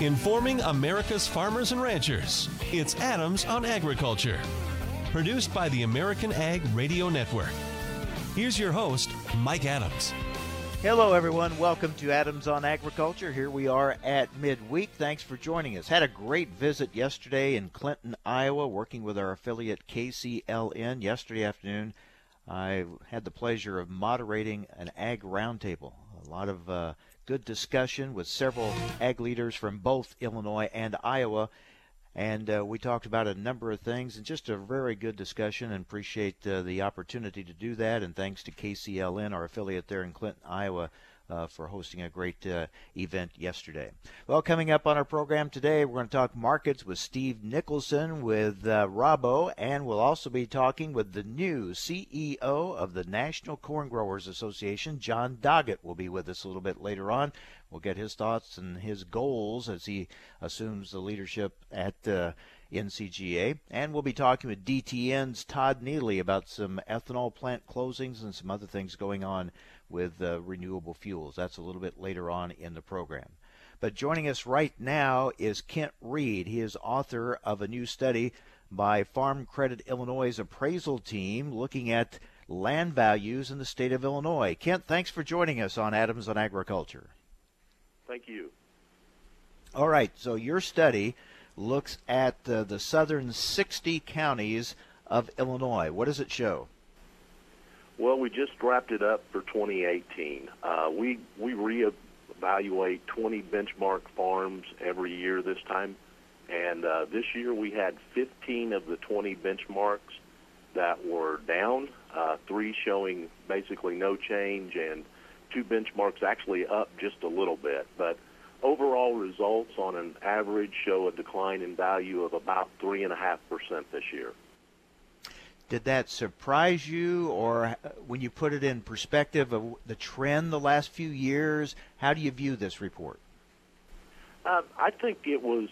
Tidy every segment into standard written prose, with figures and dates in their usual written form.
Informing America's farmers and ranchers, it's Adams on Agriculture. Produced by the American Ag Radio Network. Here's your host, Mike Adams. Hello, everyone. Welcome to Adams on Agriculture. Here we are at midweek. Thanks for joining us. Had a great visit yesterday in Clinton, Iowa, working with our affiliate KCLN. Yesterday afternoon, I had the pleasure of moderating an ag roundtable. A lot of good discussion with several ag leaders from both Illinois and Iowa. And we talked about a number of things and just a very good discussion, and appreciate the opportunity to do that. And thanks to KCLN, our affiliate there in Clinton, Iowa, for hosting a great event yesterday. Well, coming up on our program today, we're going to talk markets with Steve Nicholson with Rabo, and we'll also be talking with the new CEO of the National Corn Growers Association. John Doggett will be with us a little bit later on. We'll get his thoughts and his goals as he assumes the leadership at NCGA. And we'll be talking with DTN's Todd Neely about some ethanol plant closings and some other things going on with renewable fuels. That's a little bit later on in the program. But joining us right now is Kent Reed. He is author of a new study by Farm Credit Illinois' appraisal team looking at land values in the state of Illinois. Kent, thanks for joining us on Adams on Agriculture. Thank you. All right, so your study looks at the southern 60 counties of Illinois. What does it show? Well, we just wrapped it up for 2018. We reevaluate 20 benchmark farms every year this time, and this year we had 15 of the 20 benchmarks that were down, three showing basically no change, and two benchmarks actually up just a little bit. But overall results on an average show a decline in value of about 3.5% this year. Did that surprise you, or when you put it in perspective of the trend the last few years, how do you view this report? I think it was,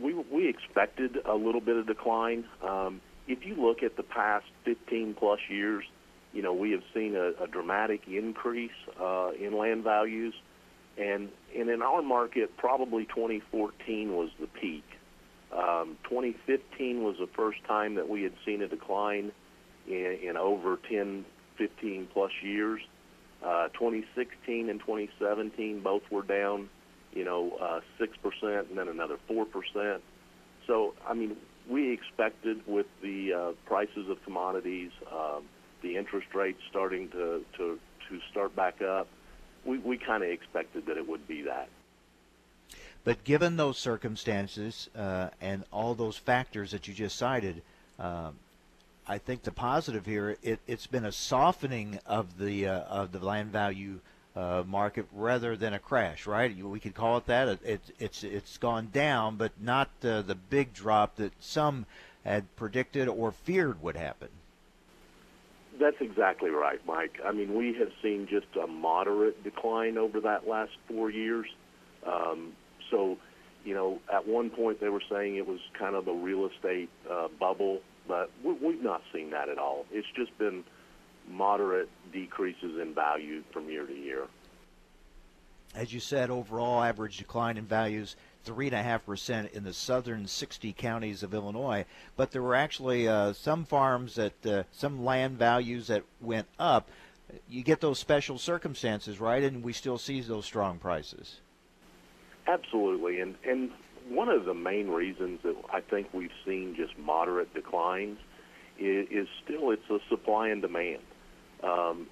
we expected a little bit of decline. If you look at the past 15 plus years, you know, we have seen a dramatic increase in land values, and in our market, probably 2014 was the peak. 2015 was the first time that we had seen a decline in over 10, 15 plus years. 2016 and 2017 both were down, 6% and then another 4%. So, I mean, we expected with the prices of commodities, the interest rates starting to start back up, we kind of expected that it would be that. But given those circumstances and all those factors that you just cited, I think the positive here, it's been a softening of the land value market rather than a crash, right? We could call it that. It's gone down, but not the big drop that some had predicted or feared would happen. That's exactly right, Mike. I mean, we have seen just a moderate decline over that last 4 years. So, at one point they were saying it was kind of a real estate bubble, but we've not seen that at all. It's just been moderate decreases in value from year to year. As you said, overall average decline in values 3.5% in the southern 60 counties of Illinois, but there were actually some farms that some land values that went up. You get those special circumstances, right? And we still see those strong prices. Absolutely, and one of the main reasons that I think we've seen just moderate declines is still it's a supply and demand.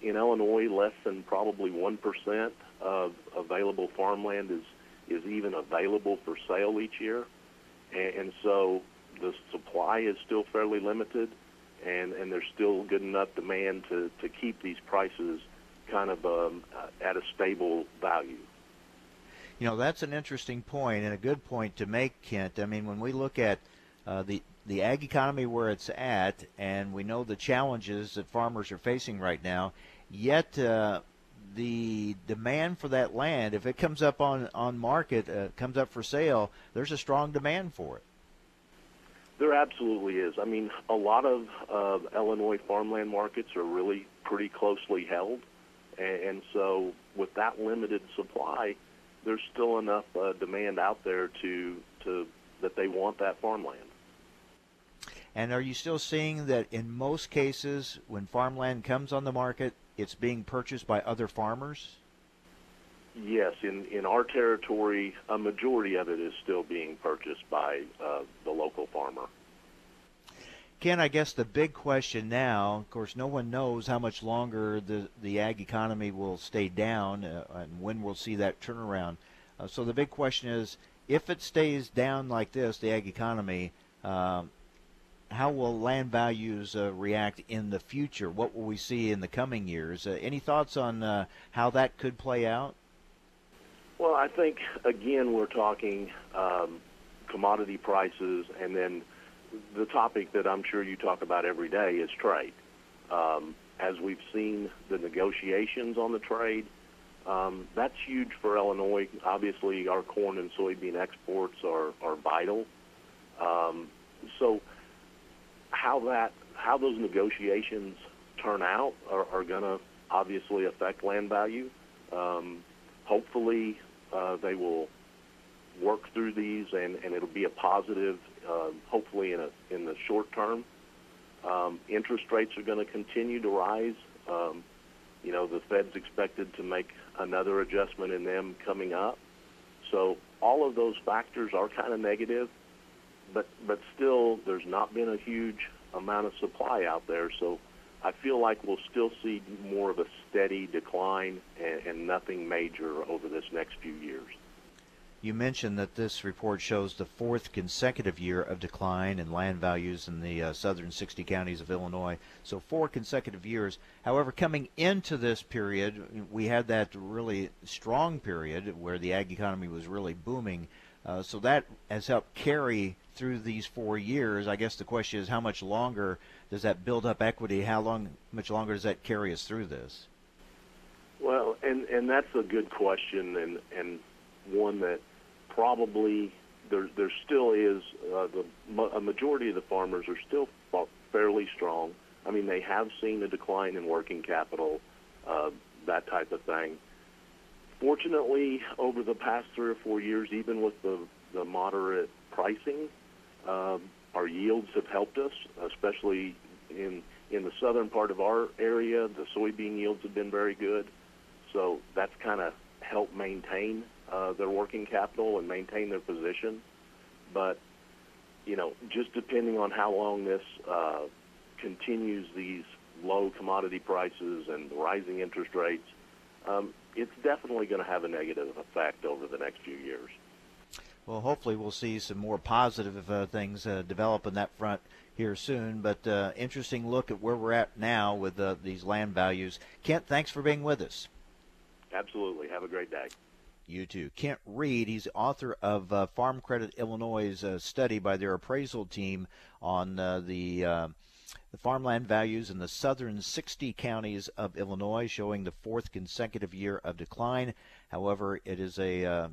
In Illinois, less than probably 1% of available farmland is even available for sale each year, and so the supply is still fairly limited, and there's still good enough demand to keep these prices kind of at a stable value. You know, that's an interesting point and a good point to make, Kent. I mean, when we look at the ag economy where it's at, and we know the challenges that farmers are facing right now, yet the demand for that land, if it comes up on market, comes up for sale, there's a strong demand for it. There absolutely is. I mean, a lot of Illinois farmland markets are really pretty closely held, and so with that limited supply, there's still enough demand out there to that they want that farmland. And are you still seeing that in most cases when farmland comes on the market, it's being purchased by other farmers? Yes, in our territory, a majority of it is still being purchased by the local farmer. Ken, I guess the big question now, of course, no one knows how much longer the ag economy will stay down and when we'll see that turnaround. So the big question is, if it stays down like this, the ag economy, how will land values react in the future? What will we see in the coming years? Any thoughts on how that could play out? Well, I think, again, we're talking commodity prices, and then the topic that I'm sure you talk about every day is trade. As we've seen the negotiations on the trade, that's huge for Illinois. Obviously, our corn and soybean exports are vital. So how those negotiations turn out are going to obviously affect land value. Hopefully, they will work through these, and it'll be a positive, hopefully in the short term. Interest rates are going to continue to rise. You know, the Fed's expected to make another adjustment in them coming up. So all of those factors are kind of negative, but still there's not been a huge amount of supply out there. So I feel like we'll still see more of a steady decline and nothing major over this next few years. You mentioned that this report shows the fourth consecutive year of decline in land values in the southern 60 counties of Illinois, so 4 consecutive years. However, coming into this period, we had that really strong period where the ag economy was really booming, so that has helped carry through these 4 years. I guess the question is, how much longer does that build up equity? Much longer does that carry us through this? Well, and that's a good question, and one that probably there still is a majority of the farmers are still fairly strong. I mean, they have seen a decline in working capital, that type of thing. Fortunately, over the past 3 or 4 years, even with the moderate pricing, our yields have helped us, especially in the southern part of our area. The soybean yields have been very good, so that's kind of helped maintain their working capital and maintain their position. But, you know, just depending on how long this continues, these low commodity prices and rising interest rates, it's definitely going to have a negative effect over the next few years. Well, hopefully we'll see some more positive things develop on that front here soon. But interesting look at where we're at now with these land values. Kent, thanks for being with us. Absolutely. Have a great day. You too. Kent Reed, he's author of Farm Credit Illinois' study by their appraisal team on the farmland values in the southern 60 counties of Illinois, showing the 4th consecutive year of decline. However, it is a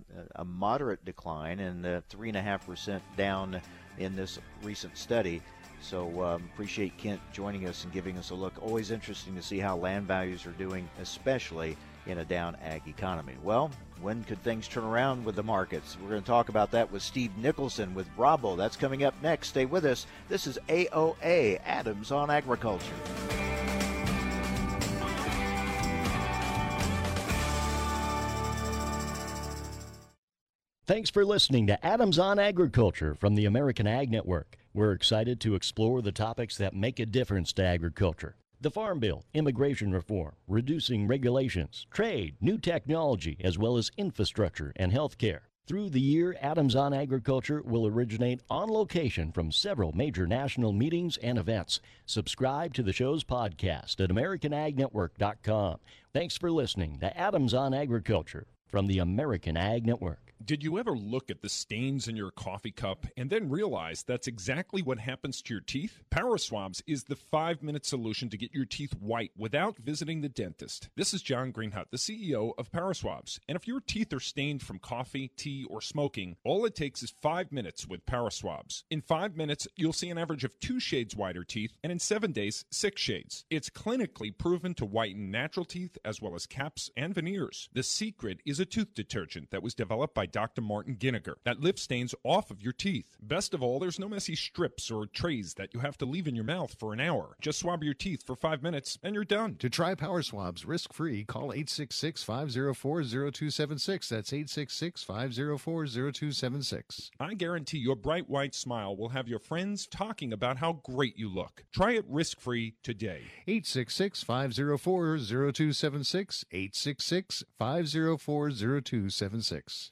moderate decline, and 3.5% down in this recent study. So appreciate Kent joining us and giving us a look. Always interesting to see how land values are doing, especially in a down ag economy. Well, when could things turn around with the markets? We're going to talk about that with Steve Nicholson with Rabo. That's coming up next. Stay with us. This is AOA, Adams on Agriculture. Thanks for listening to Adams on Agriculture from the American Ag Network. We're excited to explore the topics that make a difference to agriculture. The Farm Bill, immigration reform, reducing regulations, trade, new technology, as well as infrastructure and health care. Through the year, Adams on Agriculture will originate on location from several major national meetings and events. Subscribe to the show's podcast at AmericanAgNetwork.com. Thanks for listening to Adams on Agriculture from the American Ag Network. Did you ever look at the stains in your coffee cup and then realize that's exactly what happens to your teeth? PowerSwabs is the 5-minute solution to get your teeth white without visiting the dentist. This is John Greenhut, the CEO of PowerSwabs. And if your teeth are stained from coffee, tea, or smoking, all it takes is 5 minutes with PowerSwabs. In 5 minutes, you'll see an average of 2 shades whiter teeth, and in 7 days, 6 shades. It's clinically proven to whiten natural teeth as well as caps and veneers. The secret is a tooth detergent that was developed by Dr. Martin Ginegar that lifts stains off of your teeth. Best of all, there's no messy strips or trays that you have to leave in your mouth for an hour. Just swab your teeth for 5 minutes and you're done. To try PowerSwabs risk-free, call 866-504-0276. That's 866-504-0276. I guarantee your bright white smile will have your friends talking about how great you look. Try it risk-free today. 866-504-0276. 866-504-0276.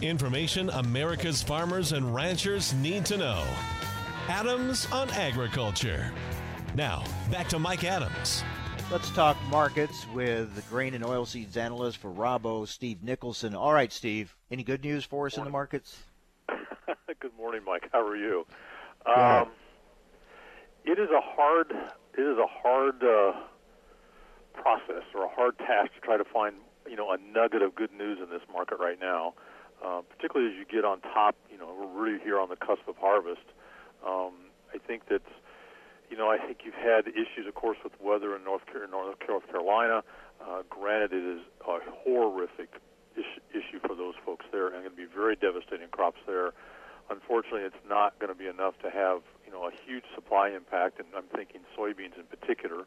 Information America's farmers and ranchers need to know. Adams on Agriculture. Now, back to Mike Adams. Let's talk markets with the grain and oilseeds analyst for Rabo, Steve Nicholson. All right, Steve, any good news for us in the markets? Good morning, Mike. How are you? It is a hard process or a hard task to try to find, a nugget of good news in this market right now, particularly as you get on top. We're really here on the cusp of harvest. I think you've had issues, of course, with weather in North Carolina. Granted, it is a horrific issue for those folks there, and going to be very devastating crops there. Unfortunately, it's not going to be enough to have a huge supply impact, and I'm thinking soybeans in particular.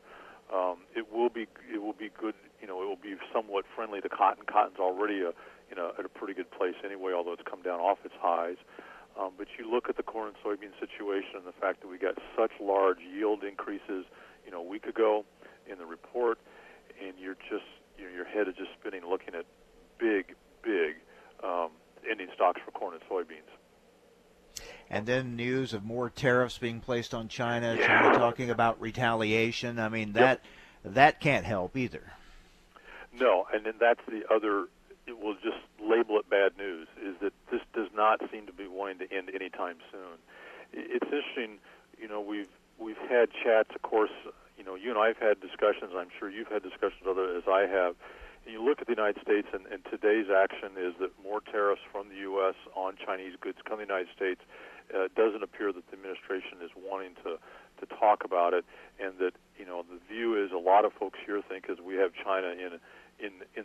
It will be good. It will be somewhat friendly to cotton. Cotton's already at a pretty good place anyway, although it's come down off its highs. But you look at the corn and soybean situation and the fact that we got such large yield increases, a week ago in the report, and your head is just spinning looking at big ending stocks for corn and soybeans. And then news of more tariffs being placed on China. Yeah. China talking about retaliation. I mean, that can't help either. No, and then that's the other. We'll just label it bad news. Is that this does not seem to be wanting to end anytime soon. It's interesting. We've had chats. Of course, you and I have had discussions. I'm sure you've had discussions with others as I have. You look at the United States, and today's action is that more tariffs from the U.S. on Chinese goods come to the United States. It doesn't appear that the administration is wanting to talk about it, and that the view is a lot of folks here think is we have China in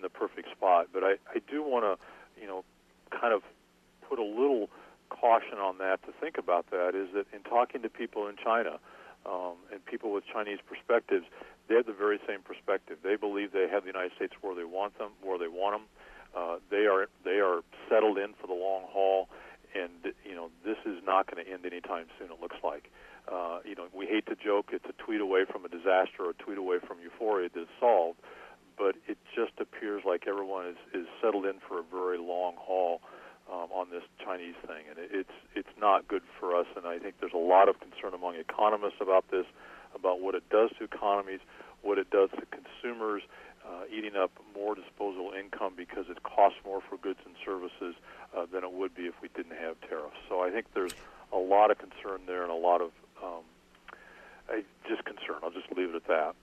the perfect spot. But I do want to kind of put a little caution on that. To think about that is that in talking to people in China and people with Chinese perspectives, they have the very same perspective. They believe they have the United States where they want them. They are settled in for the long haul, and this is not going to end anytime soon. It looks like. We hate to joke; it's a tweet away from a disaster, or a tweet away from euphoria that's solved. But it just appears like everyone is settled in for a very long haul on this Chinese thing, and it's not good for us. And I think there's a lot of concern among economists about this, about what it does to economies, what it does to consumers, eating up more disposable income because it costs more for goods and services than it would be if we didn't have tariffs. So I think there's a lot of concern there and a lot of just concern. I'll just leave it at that.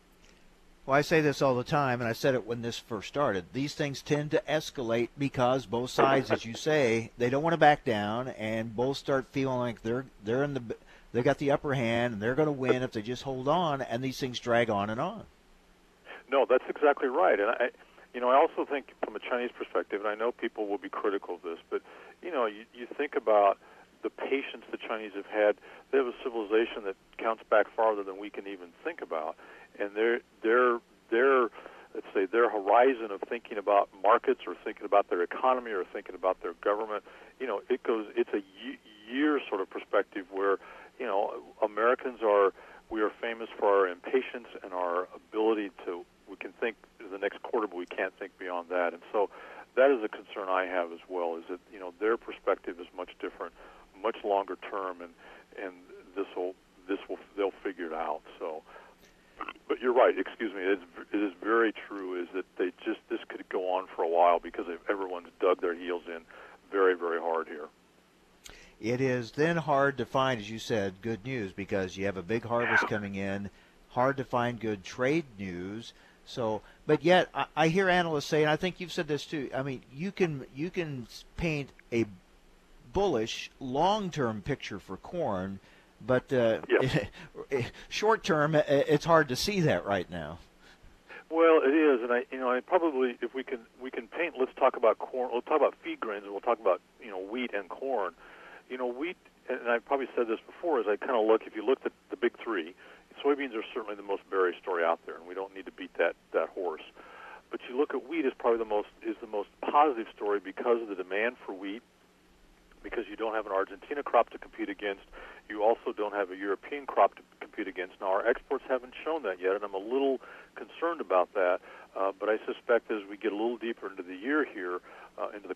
Well, I say this all the time, and I said it when this first started. These things tend to escalate because both sides, as you say, they don't want to back down, and both start feeling like they're in the they got the upper hand, and they're going to win if they just hold on. And these things drag on and on. No, that's exactly right. And I also think from a Chinese perspective, and I know people will be critical of this, but you think about the patience the Chinese have had. They have a civilization that counts back farther than we can even think about. And their horizon of thinking about markets, or thinking about their economy, or thinking about their government, it's a year sort of perspective where, Americans we are famous for our impatience and our ability to, we can think the next quarter, but we can't think beyond that. And so that is a concern I have as well, is that, their perspective is much different, much longer term, and they'll figure it out. So. But you're right. Excuse me. It is very true. Is that this could go on for a while because everyone's dug their heels in very, very hard here. It is then hard to find, as you said, good news, because you have a big harvest coming in. Hard to find good trade news. So, but yet I hear analysts say, and I think you've said this too. I mean, you can paint a bullish long-term picture for corn. But short term, it's hard to see that right now. Well, it is, and I probably, if we can paint. Let's talk about corn. We'll talk about feed grains, and we'll talk about wheat and corn. Wheat, and I've probably said this before. Is I kind of look, if you look at the big three, soybeans are certainly the most bearish story out there, and we don't need to beat that horse. But you look at wheat as probably the most positive story because of the demand for wheat. Because you don't have an Argentina crop to compete against. You also don't have a European crop to compete against. Now, our exports haven't shown that yet, and I'm a little concerned about that. But I suspect as we get a little deeper into the year here, into the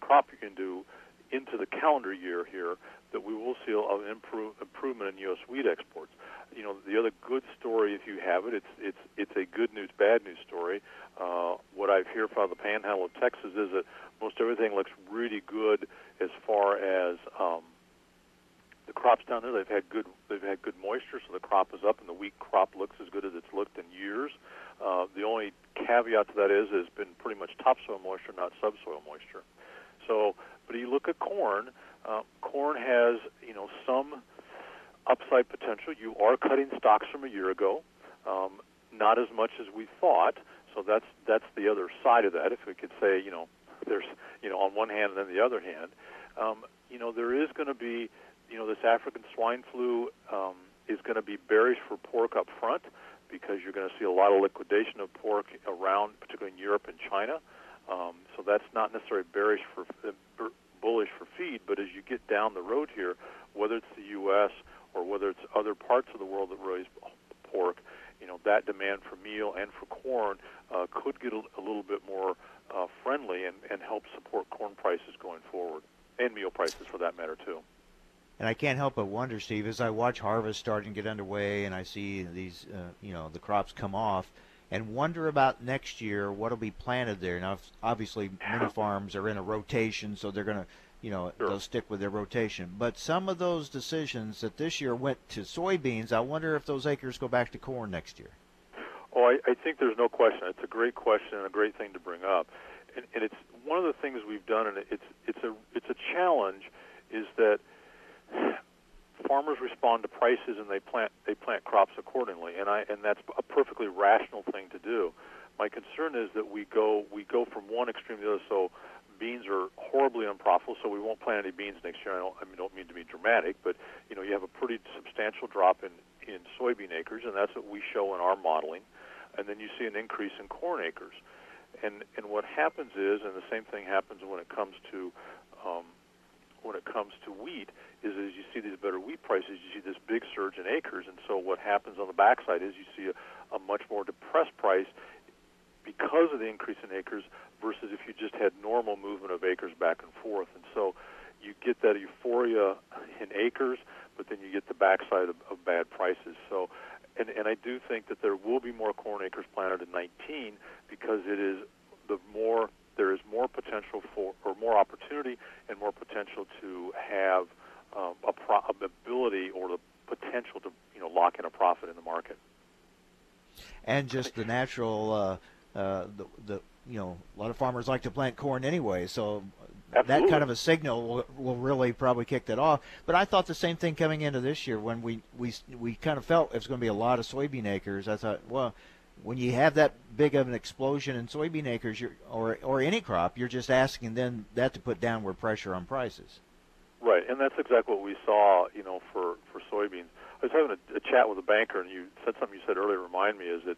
calendar year here, that we will see an improvement in U.S. wheat exports. The other good story, if you have it, it's a good news, bad news story. What I've heard from the Panhandle of Texas is that most everything looks really good as far as the crops down there. They've had good moisture, so the crop is up, and the wheat crop looks as good as it's looked in years. The only caveat to that is it's been pretty much topsoil moisture, not subsoil moisture. So, but you look at corn. Corn has some upside potential. You are cutting stocks from a year ago, not as much as we thought. So that's the other side of that. If we could say there's on one hand and then the other hand, there is going to be this African swine flu is going to be bearish for pork up front, because you're going to see a lot of liquidation of pork around, particularly in Europe and China. So that's not necessarily bullish for feed, but as you get down the road here, whether it's the U.S. or whether it's other parts of the world that raise pork, that demand for meal and for corn could get a little bit more friendly and help support corn prices going forward, and meal prices for that matter too. And I can't help but wonder, Steve, as I watch harvest starting to get underway and I see these, the crops come off, and wonder about next year what'll be planted there. Now, obviously, many farms are in a rotation, so they're gonna, they'll stick with their rotation. But some of those decisions that this year went to soybeans, I wonder if those acres go back to corn next year. Oh, I think there's no question. It's a great question and a great thing to bring up. And it's one of the things we've done, and it's a challenge, is that farmers respond to prices and they plant crops accordingly, and that's a perfectly rational thing to do. My concern is that we go from one extreme to the other. So beans are horribly unprofitable, so we won't plant any beans next year. I don't mean to be dramatic, but you have a pretty substantial drop in soybean acres, and that's what we show in our modeling. And then you see an increase in corn acres, and what happens is, and the same thing happens when it comes to wheat, is as you see these better wheat prices, you see this big surge in acres. And so what happens on the backside is you see a much more depressed price because of the increase in acres versus if you just had normal movement of acres back and forth. And so you get that euphoria in acres, but then you get the backside of bad prices. So, and I do think that there will be more corn acres planted in 19 because it is there is more potential for, or more opportunity and more potential to have a probability or the potential to, lock in a profit in the market. And just the natural, a lot of farmers like to plant corn anyway, so absolutely, that kind of a signal will really probably kick that off. But I thought the same thing coming into this year when we kind of felt it was going to be a lot of soybean acres. I thought, well, when you have that big of an explosion in soybean acres, or any crop, you're just asking then that to put downward pressure on prices. Right, and that's exactly what we saw, for soybeans. I was having a chat with a banker, and you said something you said earlier, remind me, is that,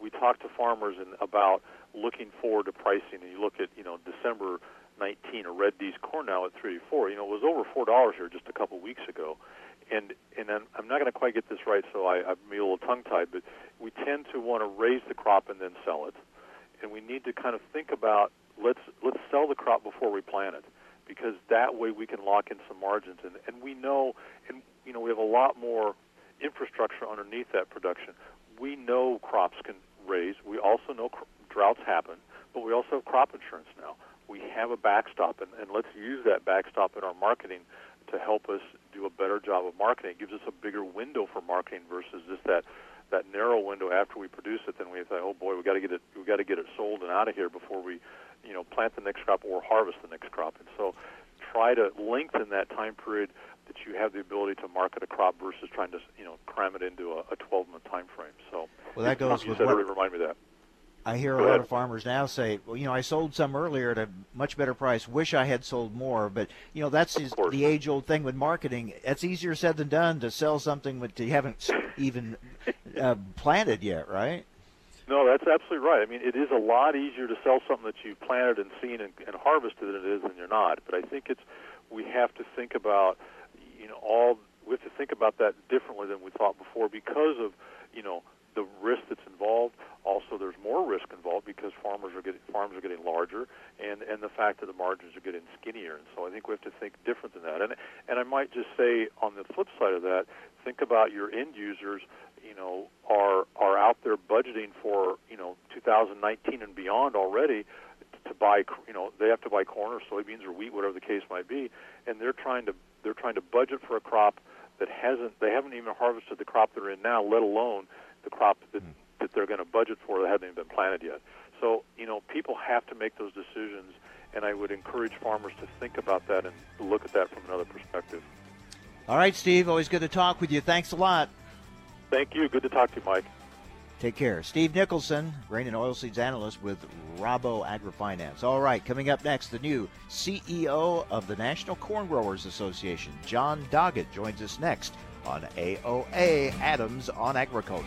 we talked to farmers about looking forward to pricing, and you look at, December 19, a red D's corn now at $3.84. It was over $4 here just a couple weeks ago. And I'm not going to quite get this right, so I'm a little tongue-tied, but we tend to want to raise the crop and then sell it. And we need to kind of think about let's sell the crop before we plant it, because that way we can lock in some margins. And we know, we have a lot more infrastructure underneath that production. We know crops can raise. We also know droughts happen, but we also have crop insurance now. We have a backstop, and let's use that backstop in our marketing to help us do a better job of marketing. It gives us a bigger window for marketing versus just that narrow window after we produce it. Then we say, oh boy, we got to get it sold and out of here before we, plant the next crop or harvest the next crop. And so, try to lengthen that time period that you have the ability to market a crop versus trying to, cram it into a 12-month time frame. So, well, that goes with what really reminded me of that. I hear a lot of farmers now say, well, I sold some earlier at a much better price. Wish I had sold more. But, that's the age-old thing with marketing. It's easier said than done to sell something that you haven't even planted yet, right? No, that's absolutely right. I mean, it is a lot easier to sell something that you've planted and seen and harvested than it is when you're not. But I think we have to think about, we have to think about that differently than we thought before because of, the risk that's involved. Also, there's more risk involved because farms are getting larger, and the fact that the margins are getting skinnier. And so I think we have to think different than that. And I might just say on the flip side of that, think about your end users. Are out there budgeting for 2019 and beyond already to buy. They have to buy corn or soybeans or wheat, whatever the case might be, and they're trying to budget for a crop that they haven't even harvested the crop they're in now, let alone the crop that they're going to budget for that hasn't even been planted yet. So, people have to make those decisions, and I would encourage farmers to think about that and look at that from another perspective. All right, Steve, always good to talk with you. Thanks a lot. Thank you. Good to talk to you, Mike. Take care. Steve Nicholson, grain and oilseeds analyst with Rabo AgriFinance. All right, coming up next, the new CEO of the National Corn Growers Association, John Doggett, joins us next on AOA, Adams on Agriculture.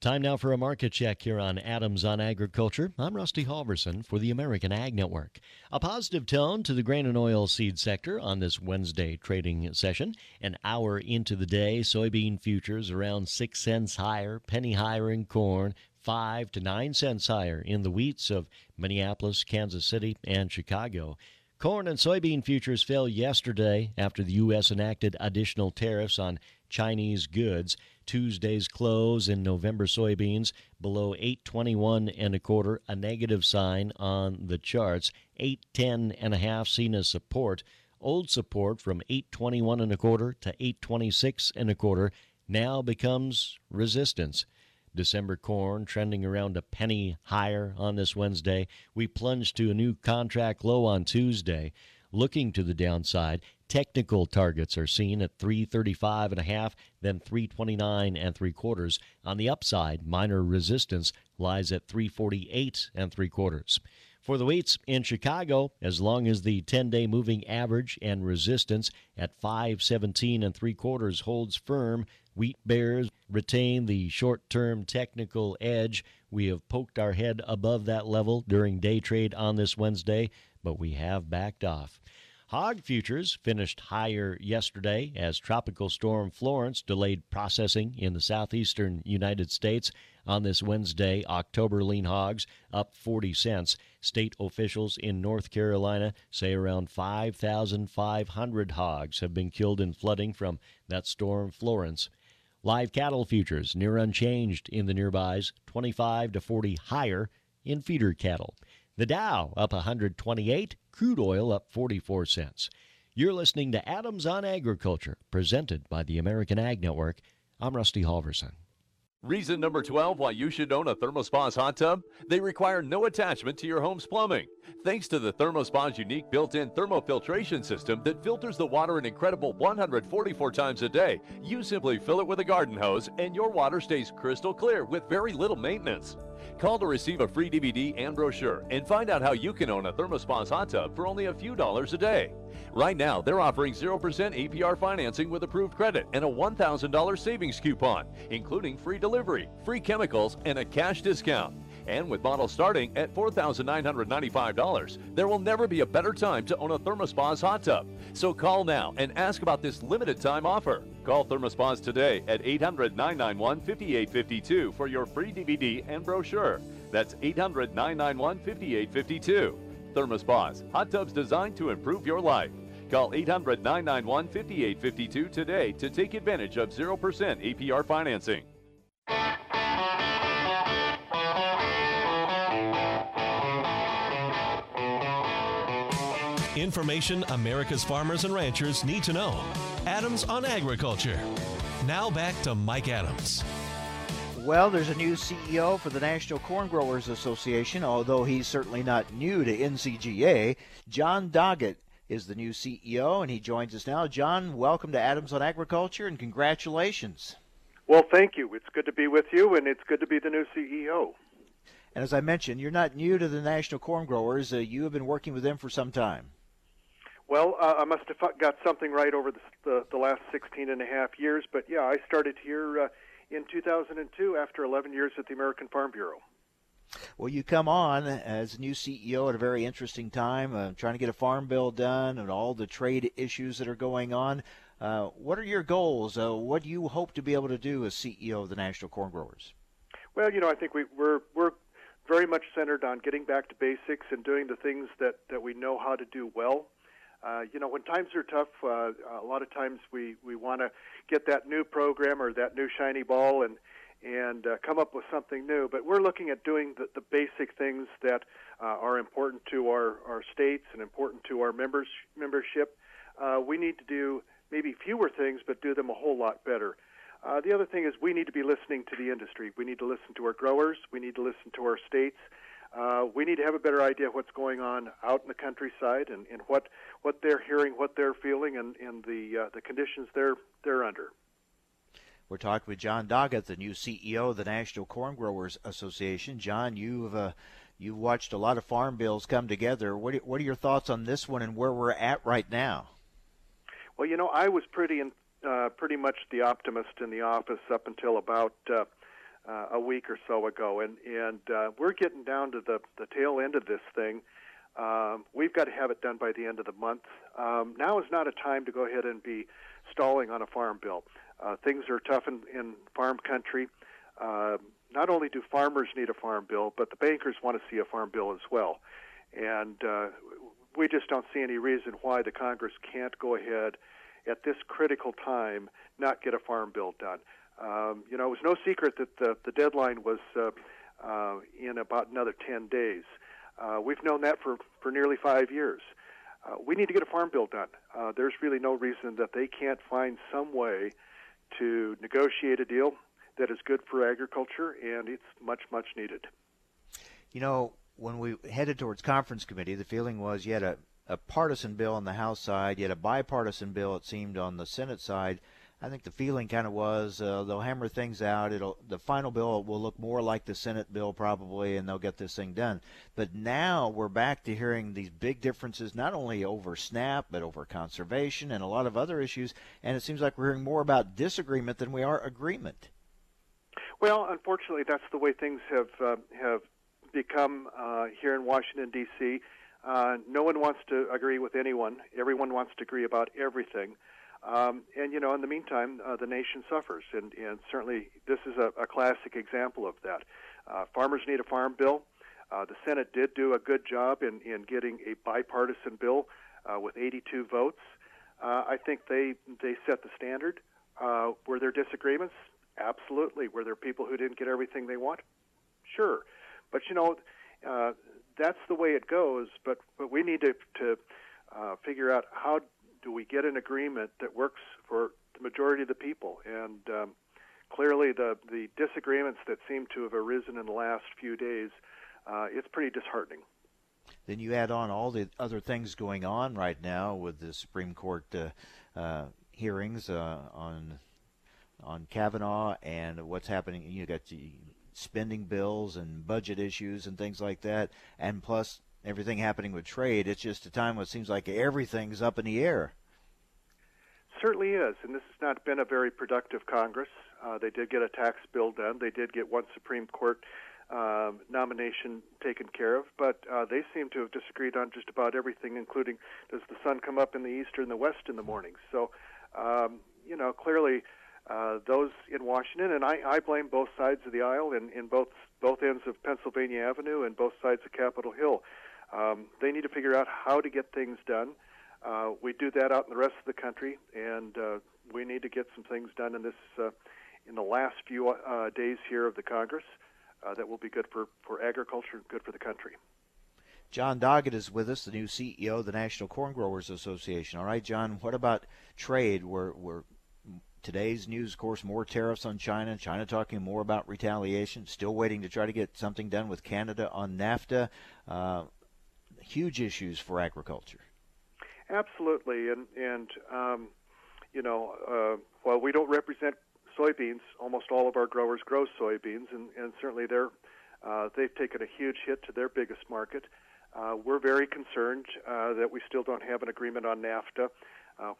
Time now for a market check here on Adams on Agriculture. I'm Rusty Halverson for the American Ag Network. A positive tone to the grain and oilseed sector on this Wednesday trading session. An hour into the day, soybean futures around 6 cents higher, penny higher in corn, 5 to 9 cents higher in the wheats of Minneapolis, Kansas City, and Chicago. Corn and soybean futures fell yesterday after the U.S. enacted additional tariffs on Chinese goods. Tuesday's close in November soybeans below 821 and a quarter, a negative sign on the charts. 810 and a half seen as support, old support from 821 and a quarter to 826 and a quarter, now becomes resistance. December corn trending around a penny higher on this Wednesday. We plunged to a new contract low on Tuesday. Looking to the downside, technical targets are seen at 335 and a half, then 329 and three quarters. On the upside, minor resistance lies at 348 and three quarters. For the wheats in Chicago, as long as the 10-day moving average and resistance at 517 and three quarters holds firm, wheat bears retain the short-term technical edge. We have poked our head above that level during day trade on this Wednesday, but we have backed off. Hog futures finished higher yesterday as Tropical Storm Florence delayed processing in the southeastern United States. On this Wednesday, October lean hogs up 40 cents. State officials in North Carolina say around 5,500 hogs have been killed in flooding from that storm Florence. Live cattle futures near unchanged in the nearbys, 25 to 40 higher in feeder cattle. The Dow up 128, crude oil up 44 cents. You're listening to Adams on Agriculture, presented by the American Ag Network. I'm Rusty Halverson. Reason number 12 why you should own a ThermoSpa's hot tub? They require no attachment to your home's plumbing. Thanks to the ThermoSpa's unique built-in thermofiltration system that filters the water an incredible 144 times a day, you simply fill it with a garden hose and your water stays crystal clear with very little maintenance. Call to receive a free DVD and brochure and find out how you can own a ThermoSpa's hot tub for only a few dollars a day. Right now, they're offering 0% APR financing with approved credit and a $1,000 savings coupon, including free delivery, free chemicals, and a cash discount. And with models starting at $4,995, there will never be a better time to own a ThermoSpa's hot tub. So call now and ask about this limited time offer. Call ThermoSpa's today at 800-991-5852 for your free DVD and brochure. That's 800-991-5852. ThermoSpa's, hot tubs designed to improve your life. Call 800-991-5852 today to take advantage of 0% APR financing. Information America's farmers and ranchers need to know. Adams on Agriculture. Now back to Mike Adams. Well, there's a new CEO for the National Corn Growers Association, although he's certainly not new to NCGA. John Doggett is the new CEO, and he joins us now. John, welcome to Adams on Agriculture, and congratulations. Well, thank you. It's good to be with you, and it's good to be the new CEO. And as I mentioned, you're not new to the National Corn Growers. You have been working with them for some time. Well, I must have got something right over the last 16 and a half years, but yeah, I started here in 2002 after 11 years at the American Farm Bureau. Well, you come on as new CEO at a very interesting time, trying to get a farm bill done and all the trade issues that are going on. What are your goals? What do you hope to be able to do as CEO of the National Corn Growers? Well, you know, I think we're very much centered on getting back to basics and doing the things that we know how to do well. You know, when times are tough, a lot of times we want to get that new program or that new shiny ball and come up with something new. But we're looking at doing the basic things that are important to our states and important to our membership. We need to do maybe fewer things, but do them a whole lot better. The other thing is we need to be listening to the industry. We need to listen to our growers. We need to listen to our states. We need to have a better idea of what's going on out in the countryside and what they're hearing, what they're feeling, and the conditions they're under. We're talking with John Doggett, the new CEO of the National Corn Growers Association. John, you've watched a lot of farm bills come together. What are your thoughts on this one and where we're at right now? Well, you know, I was pretty much the optimist in the office up until about a week or so ago, and we're getting down to the tail end of this thing. We've got to have it done by the end of the month. Now is not a time to go ahead and be stalling on a farm bill. Things are tough in farm country. Not only do farmers need a farm bill, but the bankers want to see a farm bill as well. And we just don't see any reason why the Congress can't go ahead at this critical time, not get a farm bill done. It was no secret that the deadline was in about another 10 days. We've known that for nearly 5 years. We need to get a farm bill done. There's really no reason that they can't find some way to negotiate a deal that is good for agriculture, and it's much, much needed. You know, when we headed towards conference committee, the feeling was you had a partisan bill on the House side, you had a bipartisan bill, it seemed, on the Senate side. I think the feeling kind of was they'll hammer things out. The final bill will look more like the Senate bill probably, and they'll get this thing done. But now we're back to hearing these big differences, not only over SNAP, but over conservation and a lot of other issues. And it seems like we're hearing more about disagreement than we are agreement. Well, unfortunately, that's the way things have become here in Washington, D.C. No one wants to agree with anyone. Everyone wants to agree about everything. And in the meantime, the nation suffers, and certainly this is a classic example of that. Farmers need a farm bill. The Senate did do a good job in getting a bipartisan bill with 82 votes. I think they set the standard. Were there disagreements? Absolutely. Were there people who didn't get everything they want? Sure. But, that's the way it goes, but we need to figure out how do we get an agreement that works for the majority of the people? And clearly the disagreements that seem to have arisen in the last few days, it's pretty disheartening. Then you add on all the other things going on right now with the Supreme Court hearings on Kavanaugh and what's happening. You got the spending bills and budget issues and things like that, and plus everything happening with trade. It's just a time where it seems like everything's up in the air. Certainly is, and this has not been a very productive Congress. They did get a tax bill done. They did get one Supreme Court nomination taken care of, but they seem to have disagreed on just about everything, including does the sun come up in the east or in the west in the morning. So, clearly those in Washington, and I blame both sides of the aisle in both ends of Pennsylvania Avenue and both sides of Capitol Hill. They need to figure out how to get things done. We do that out in the rest of the country, and we need to get some things done in the last few days here of the Congress that will be good for agriculture and good for the country. John Doggett is with us, the new CEO of the National Corn Growers Association. All right, John, what about trade? We're today's news, of course, more tariffs on China. China talking more about retaliation. Still waiting to try to get something done with Canada on NAFTA. Huge issues for agriculture. Absolutely, while we don't represent soybeans, almost all of our growers grow soybeans, and certainly they've taken a huge hit to their biggest market. We're very concerned that we still don't have an agreement on NAFTA,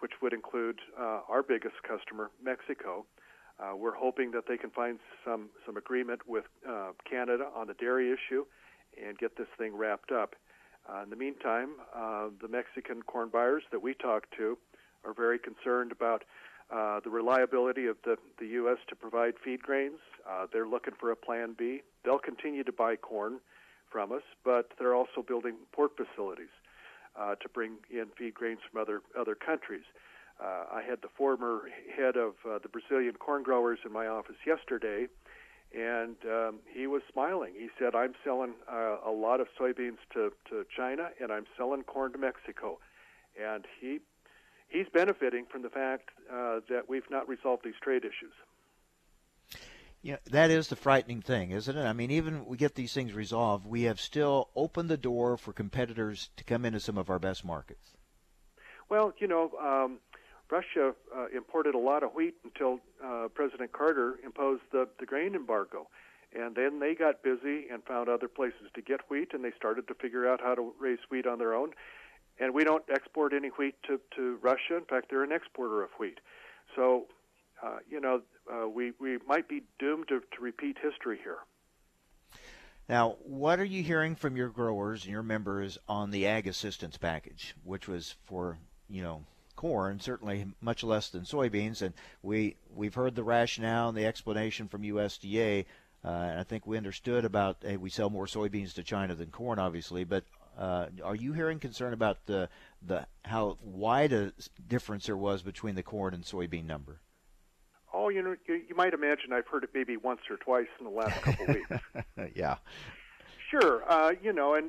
which would include our biggest customer, Mexico. We're hoping that they can find some agreement with Canada on the dairy issue and get this thing wrapped up. In the meantime, the Mexican corn buyers that we talk to are very concerned about the reliability of the U.S. to provide feed grains. They're looking for a plan B. They'll continue to buy corn from us, but they're also building port facilities to bring in feed grains from other countries. I had the former head of the Brazilian corn growers in my office yesterday, and he was smiling. He said, I'm selling a lot of soybeans to China, and I'm selling corn to Mexico. And he's benefiting from the fact that we've not resolved these trade issues. Yeah, that is the frightening thing, isn't it? I mean, even we get these things resolved, we have still opened the door for competitors to come into some of our best markets. Well, Russia imported a lot of wheat until President Carter imposed the grain embargo. And then they got busy and found other places to get wheat, and they started to figure out how to raise wheat on their own. And we don't export any wheat to Russia. In fact, they're an exporter of wheat. So, we might be doomed to repeat history here. Now, what are you hearing from your growers and your members on the ag assistance package, which was for, corn, certainly much less than soybeans? And we've heard the rationale and the explanation from USDA, and I think we understood about, hey, we sell more soybeans to China than corn, obviously, but Are you hearing concern about how wide a difference there was between the corn and soybean number? Oh, you know, you might imagine I've heard it maybe once or twice in the last couple of weeks. Yeah. Sure. You know,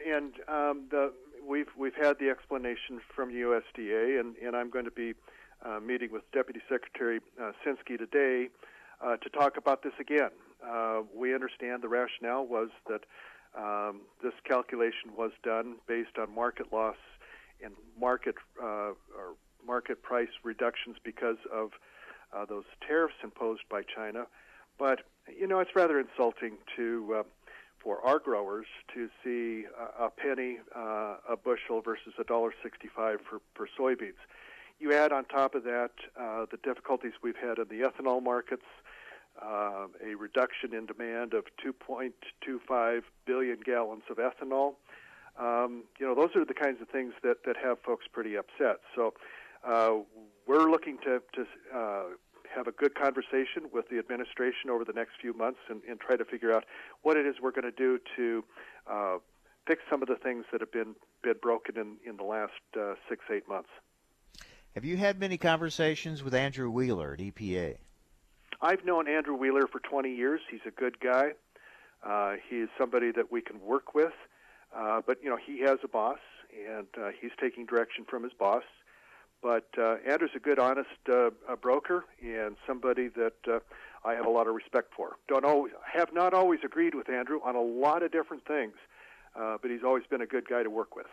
we've had the explanation from USDA, and I'm going to be meeting with Deputy Secretary Sinsky today to talk about this again. We understand the rationale was that this calculation was done based on market loss and market price reductions because of those tariffs imposed by China. But, you know, it's rather insulting for our growers to see a penny a bushel versus $1.65 for soybeans. You add on top of that the difficulties we've had in the ethanol markets, a reduction in demand of 2.25 billion gallons of ethanol. You know, those are the kinds of things that have folks pretty upset. So we're looking to have a good conversation with the administration over the next few months and try to figure out what it is we're going to do to fix some of the things that have been broken in the last 6-8 months. Have you had many conversations with Andrew Wheeler at EPA? I've known Andrew Wheeler for 20 years. He's a good guy. He's somebody that we can work with. But, you know, he has a boss, and he's taking direction from his boss. But Andrew's a good, honest a broker and somebody that I have a lot of respect for. Have not always agreed with Andrew on a lot of different things, but he's always been a good guy to work with.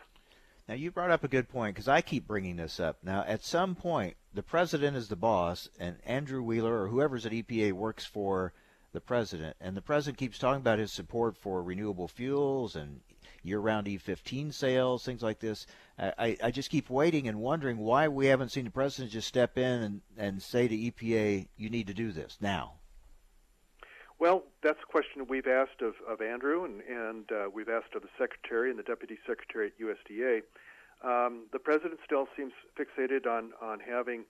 Now, you brought up a good point, because I keep bringing this up. Now, at some point, the president is the boss, and Andrew Wheeler or whoever's at EPA works for the president. And the president keeps talking about his support for renewable fuels and year-round E15 sales, things like this. I just keep waiting and wondering why we haven't seen the president just step in and say to EPA, you need to do this now. Well, that's a question we've asked of Andrew, and we've asked of the Secretary and the Deputy Secretary at USDA. The President still seems fixated on having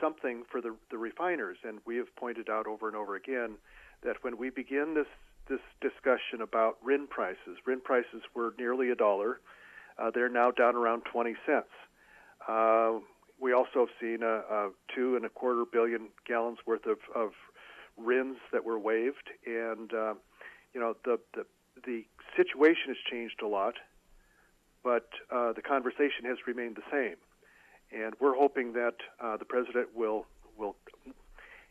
something for the refiners, and we have pointed out over and over again that when we begin this discussion about RIN prices were nearly $1. They're now down around 20 cents. We also have seen a 2.25 billion gallons worth of RINs that were waived, and you know, the situation has changed a lot, but the conversation has remained the same, and we're hoping that the president will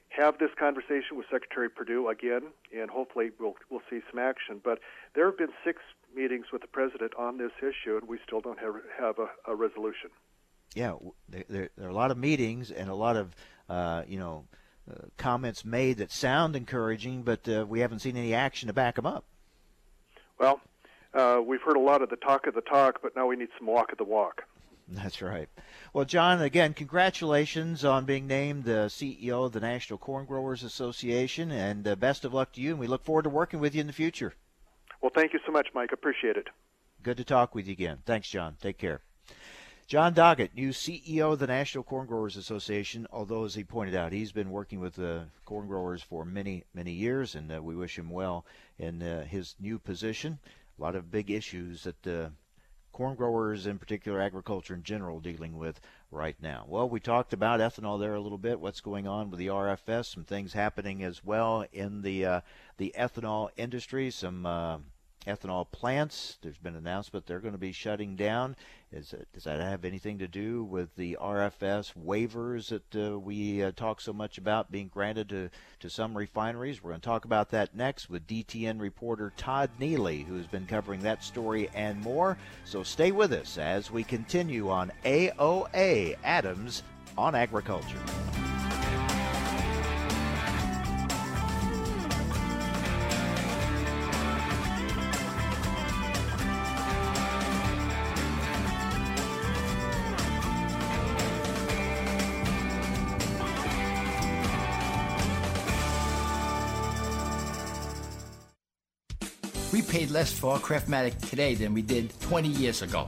have this conversation with Secretary Perdue again, and hopefully we'll see some action. But there have been 6 meetings with the president on this issue, and we still don't have a resolution. Yeah, there are a lot of meetings and a lot of you know, comments made that sound encouraging, but we haven't seen any action to back them up. Well, we've heard a lot of the talk, but now we need some walk of the walk. That's right. Well, John, again, congratulations on being named the CEO of the National Corn Growers Association, and best of luck to you, and we look forward to working with you in the future. Well, thank you so much, Mike. Appreciate it. Good to talk with you again. Thanks, John. Take care. John Doggett, new CEO of the National Corn Growers Association, although, as he pointed out, he's been working with the corn growers for many, many years, and we wish him well in his new position. A lot of big issues that corn growers, in particular agriculture in general, dealing with right now. Well, we talked about ethanol there a little bit, what's going on with the RFS, some things happening as well in the ethanol industry, some ethanol plants. There's been an announcement they're going to be shutting down. Does that have anything to do with the RFS waivers that we talk so much about being granted to some refineries? We're going to talk about that next with DTN reporter Todd Neely, who's been covering that story and more. So stay with us as we continue on AOA, Adams on Agriculture. We paid less for our Craftmatic today than we did 20 years ago.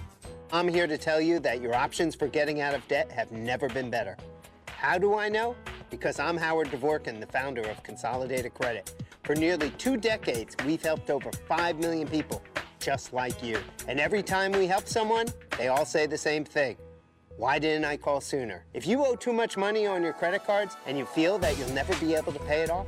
I'm here to tell you that your options for getting out of debt have never been better. How do I know? Because I'm Howard Dvorkin, the founder of Consolidated Credit. For nearly 2 decades, we've helped over 5 million people just like you. And every time we help someone, they all say the same thing. Why didn't I call sooner? If you owe too much money on your credit cards and you feel that you'll never be able to pay it off,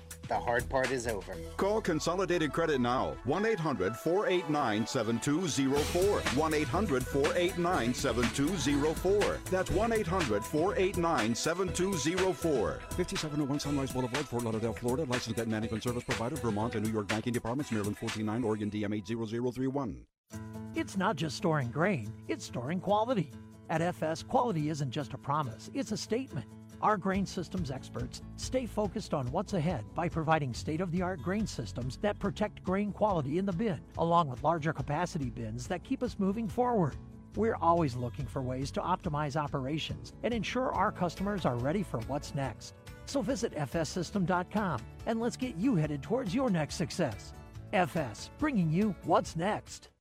the hard part is over. Call Consolidated Credit now. 1-800-489-7204. 1-800-489-7204. That's 1-800-489-7204. 5701 Sunrise Boulevard, Fort Lauderdale, Florida. Licensed debt management service provider, Vermont and New York banking departments, Maryland 149, Oregon DM80031. It's not just storing grain, it's storing quality. At FS, quality isn't just a promise, it's a statement. Our grain systems experts stay focused on what's ahead by providing state-of-the-art grain systems that protect grain quality in the bin, along with larger capacity bins that keep us moving forward. We're always looking for ways to optimize operations and ensure our customers are ready for what's next. So visit fssystem.com and let's get you headed towards your next success. FS, bringing you what's next.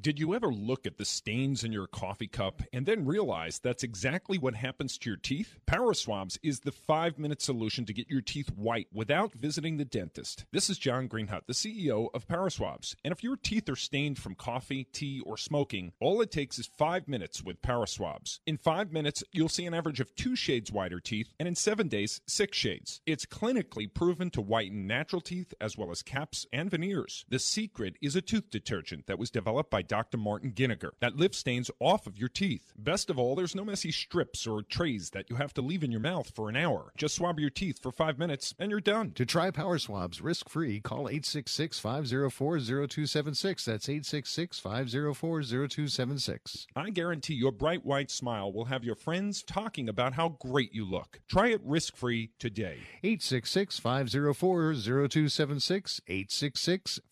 Did you ever look at the stains in your coffee cup and then realize that's exactly what happens to your teeth? PowerSwabs is the 5-minute solution to get your teeth white without visiting the dentist. This is John Greenhut, the CEO of PowerSwabs. And if your teeth are stained from coffee, tea, or smoking, all it takes is 5 minutes with PowerSwabs. In 5 minutes, you'll see an average of 2 shades whiter teeth, and in 7 days, 6 shades. It's clinically proven to whiten natural teeth as well as caps and veneers. The secret is a tooth detergent that was developed by Dr. Martin Ginegar that lifts stains off of your teeth. Best of all, there's no messy strips or trays that you have to leave in your mouth for an hour. Just swab your teeth for 5 minutes and you're done. To try PowerSwabs risk-free, call 866-504-0276. That's 866-504-0276. I guarantee your bright white smile will have your friends talking about how great you look. Try it risk-free today. 866-504-0276.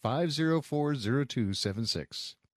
866-504-0276.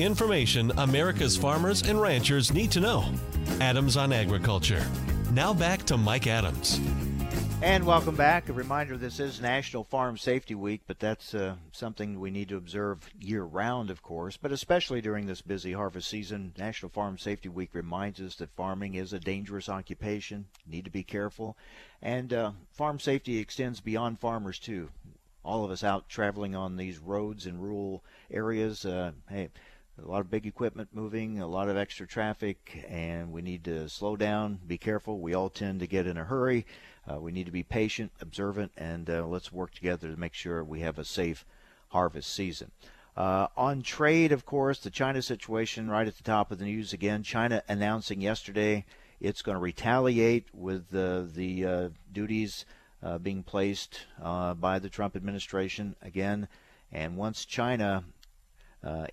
information America's farmers and ranchers need to know. Adams on Agriculture. Now back to Mike Adams. And welcome back. A reminder, this is National Farm Safety Week, but that's something we need to observe year-round, of course, but especially during this busy harvest season. National Farm Safety Week reminds us that farming is a dangerous occupation, need to be careful, and farm safety extends beyond farmers, too. All of us out traveling on these roads in rural areas, hey, a lot of big equipment moving, a lot of extra traffic, and we need to slow down, be careful. We all tend to get in a hurry. We need to be patient, observant, and let's work together to make sure we have a safe harvest season. On trade, of course, the China situation right at the top of the news again. China announcing yesterday it's going to retaliate with the duties being placed by the Trump administration again. And once China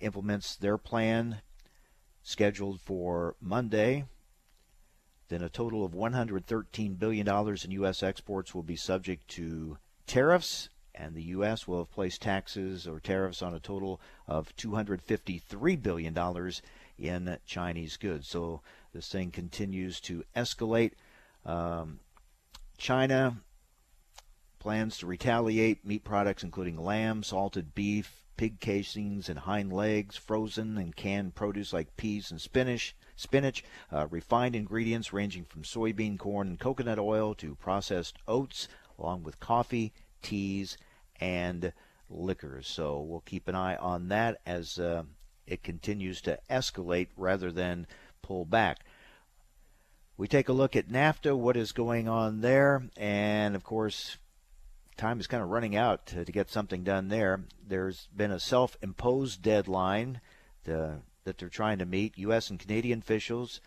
implements their plan scheduled for Monday, then a total of $113 billion in U.S. exports will be subject to tariffs, and the U.S. will have placed taxes or tariffs on a total of $253 billion in Chinese goods. So this thing continues to escalate. China plans to retaliate. Meat products including lamb, salted beef, pig casings and hind legs, frozen and canned produce like peas and spinach, refined ingredients ranging from soybean, corn, and coconut oil to processed oats, along with coffee, teas, and liquors. So we'll keep an eye on that as it continues to escalate rather than pull back. We take a look at NAFTA, what is going on there, and of course, time is kind of running out to get something done there. There's been a self-imposed deadline that they're trying to meet. U.S. and Canadian officials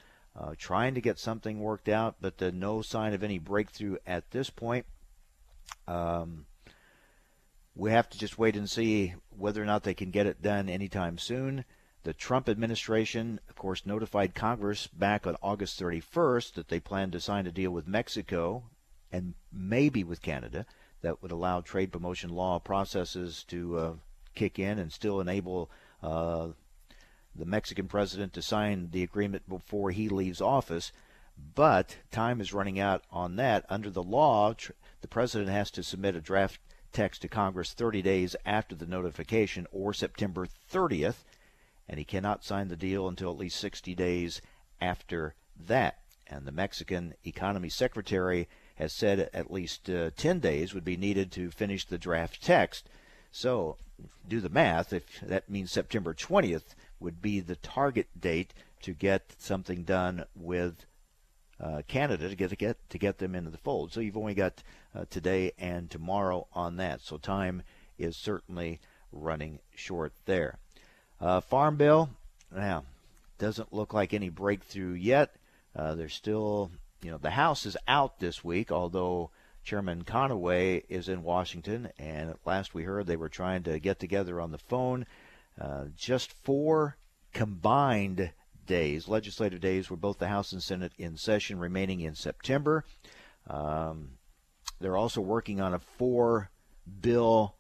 trying to get something worked out, but no sign of any breakthrough at this point. We have to just wait and see whether or not they can get it done anytime soon. The Trump administration, of course, notified Congress back on August 31st that they plan to sign a deal with Mexico and maybe with Canada that would allow trade promotion law processes to kick in and still enable the Mexican president to sign the agreement before he leaves office. But time is running out on that. Under the law, the president has to submit a draft text to Congress 30 days after the notification or September 30th, and he cannot sign the deal until at least 60 days after that. And the Mexican Economy Secretary has said at least 10 days would be needed to finish the draft text. So do the math. If that means September 20th would be the target date to get something done with Canada to get them into the fold. So you've only got today and tomorrow on that. So time is certainly running short there. Farm Bill, now, doesn't look like any breakthrough yet. There's still... the House is out this week, although Chairman Conaway is in Washington, and last we heard they were trying to get together on the phone. Just 4 combined days, legislative days, where both the House and Senate in session remaining in September. They're also working on a 4-bill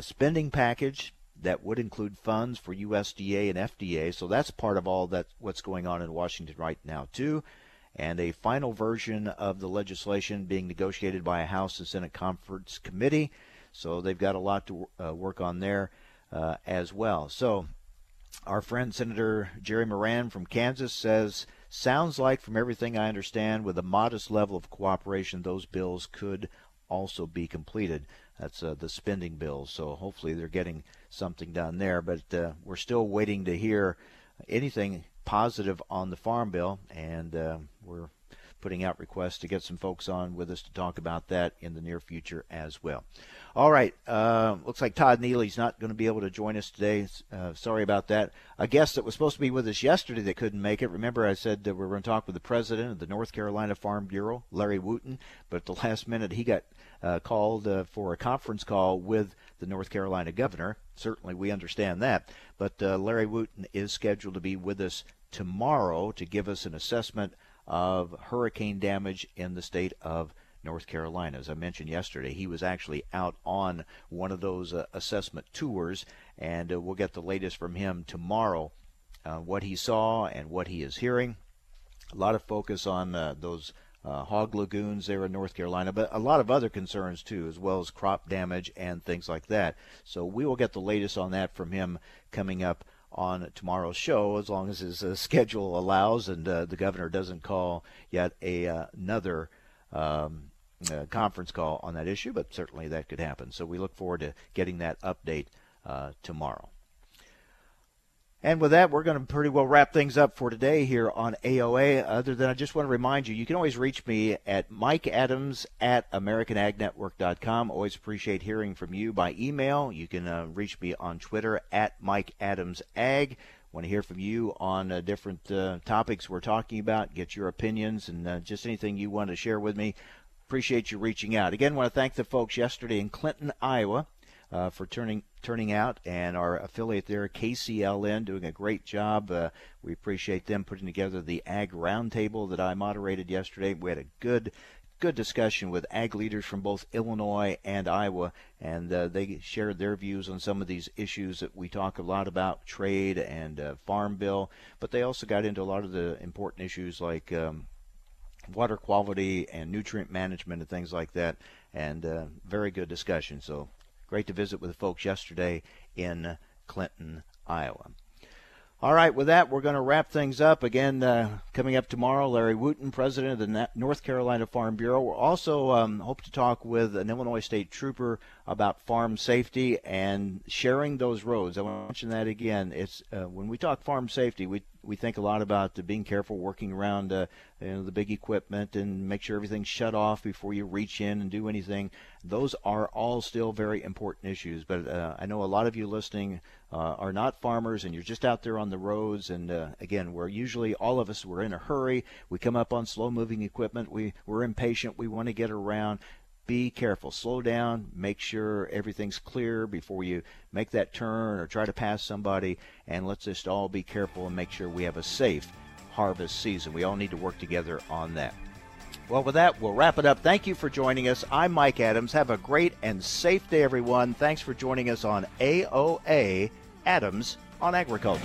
spending package that would include funds for USDA and FDA, so that's part of all that what's going on in Washington right now, too. And a final version of the legislation being negotiated by a House and Senate Conference Committee. So they've got a lot to work on there as well. So our friend Senator Jerry Moran from Kansas says, sounds like from everything I understand, with a modest level of cooperation, those bills could also be completed. That's the spending bills. So hopefully they're getting something done there. But we're still waiting to hear anything positive on the Farm Bill, and we're putting out requests to get some folks on with us to talk about that in the near future as well. All right, looks like Todd Neely's not going to be able to join us today. Sorry about that. A guest that was supposed to be with us yesterday that couldn't make it. Remember, I said that we were going to talk with the president of the North Carolina Farm Bureau, Larry Wooten, but at the last minute he got called for a conference call with the North Carolina governor. Certainly we understand that, but Larry Wooten is scheduled to be with us tomorrow to give us an assessment of hurricane damage in the state of North Carolina. As I mentioned yesterday, he was actually out on one of those assessment tours, and we'll get the latest from him tomorrow, what he saw and what he is hearing. A lot of focus on those hog lagoons there in North Carolina, but a lot of other concerns too, as well as crop damage and things like that. So we will get the latest on that from him coming up on tomorrow's show, as long as his schedule allows and the governor doesn't call yet another conference call on that issue, but certainly that could happen. So we look forward to getting that update tomorrow. And with that, we're going to pretty well wrap things up for today here on AOA, other than I just want to remind you, you can always reach me at mikeadams@americanagnetwork.com. Always appreciate hearing from you by email. You can reach me on Twitter at mikeadamsag. Want to hear from you on different topics we're talking about, get your opinions, and just anything you want to share with me. Appreciate you reaching out. Again, want to thank the folks yesterday in Clinton, Iowa, for turning out, and our affiliate there, KCLN, doing a great job. We appreciate them putting together the Ag Roundtable that I moderated yesterday. We had a good discussion with ag leaders from both Illinois and Iowa, and they shared their views on some of these issues that we talk a lot about, trade and farm bill, but they also got into a lot of the important issues like water quality and nutrient management and things like that, and very good discussion. So great to visit with the folks yesterday in Clinton, Iowa. All right, with that, we're going to wrap things up. Again, coming up tomorrow, Larry Wooten, president of the North Carolina Farm Bureau. We'll also hope to talk with an Illinois state trooper about farm safety and sharing those roads. I want to mention that again. It's when we talk farm safety, we think a lot about being careful, working around the big equipment, and make sure everything's shut off before you reach in and do anything. Those are all still very important issues, but I know a lot of you listening are not farmers, and you're just out there on the roads, and again, we're usually, all of us, we're in a hurry. We come up on slow-moving equipment. We're impatient. We want to get around. Be careful. Slow down. Make sure everything's clear before you make that turn or try to pass somebody. And let's just all be careful and make sure we have a safe harvest season. We all need to work together on that. Well, with that, we'll wrap it up. Thank you for joining us. I'm Mike Adams. Have a great and safe day, everyone. Thanks for joining us on AOA, Adams on Agriculture.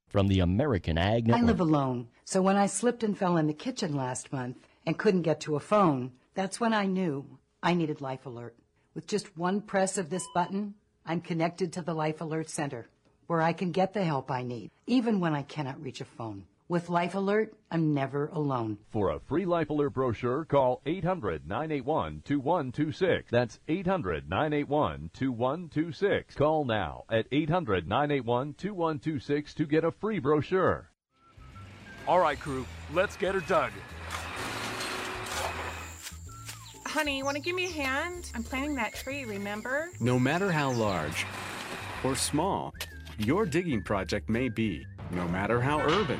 from the American Ag Network. I live alone, so when I slipped and fell in the kitchen last month and couldn't get to a phone, that's when I knew I needed Life Alert. With just one press of this button, I'm connected to the Life Alert Center, where I can get the help I need, even when I cannot reach a phone. With Life Alert, I'm never alone. For a free Life Alert brochure, call 800-981-2126. That's 800-981-2126. Call now at 800-981-2126 to get a free brochure. All right, crew, let's get her dug. Honey, you want to give me a hand? I'm planting that tree, remember? No matter how large or small your digging project may be, no matter how urban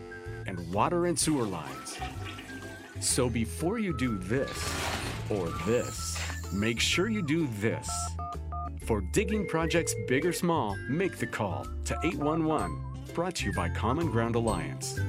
and water and sewer lines. So before you do this or this, make sure you do this. For digging projects big or small, make the call to 811. Brought to you by Common Ground Alliance.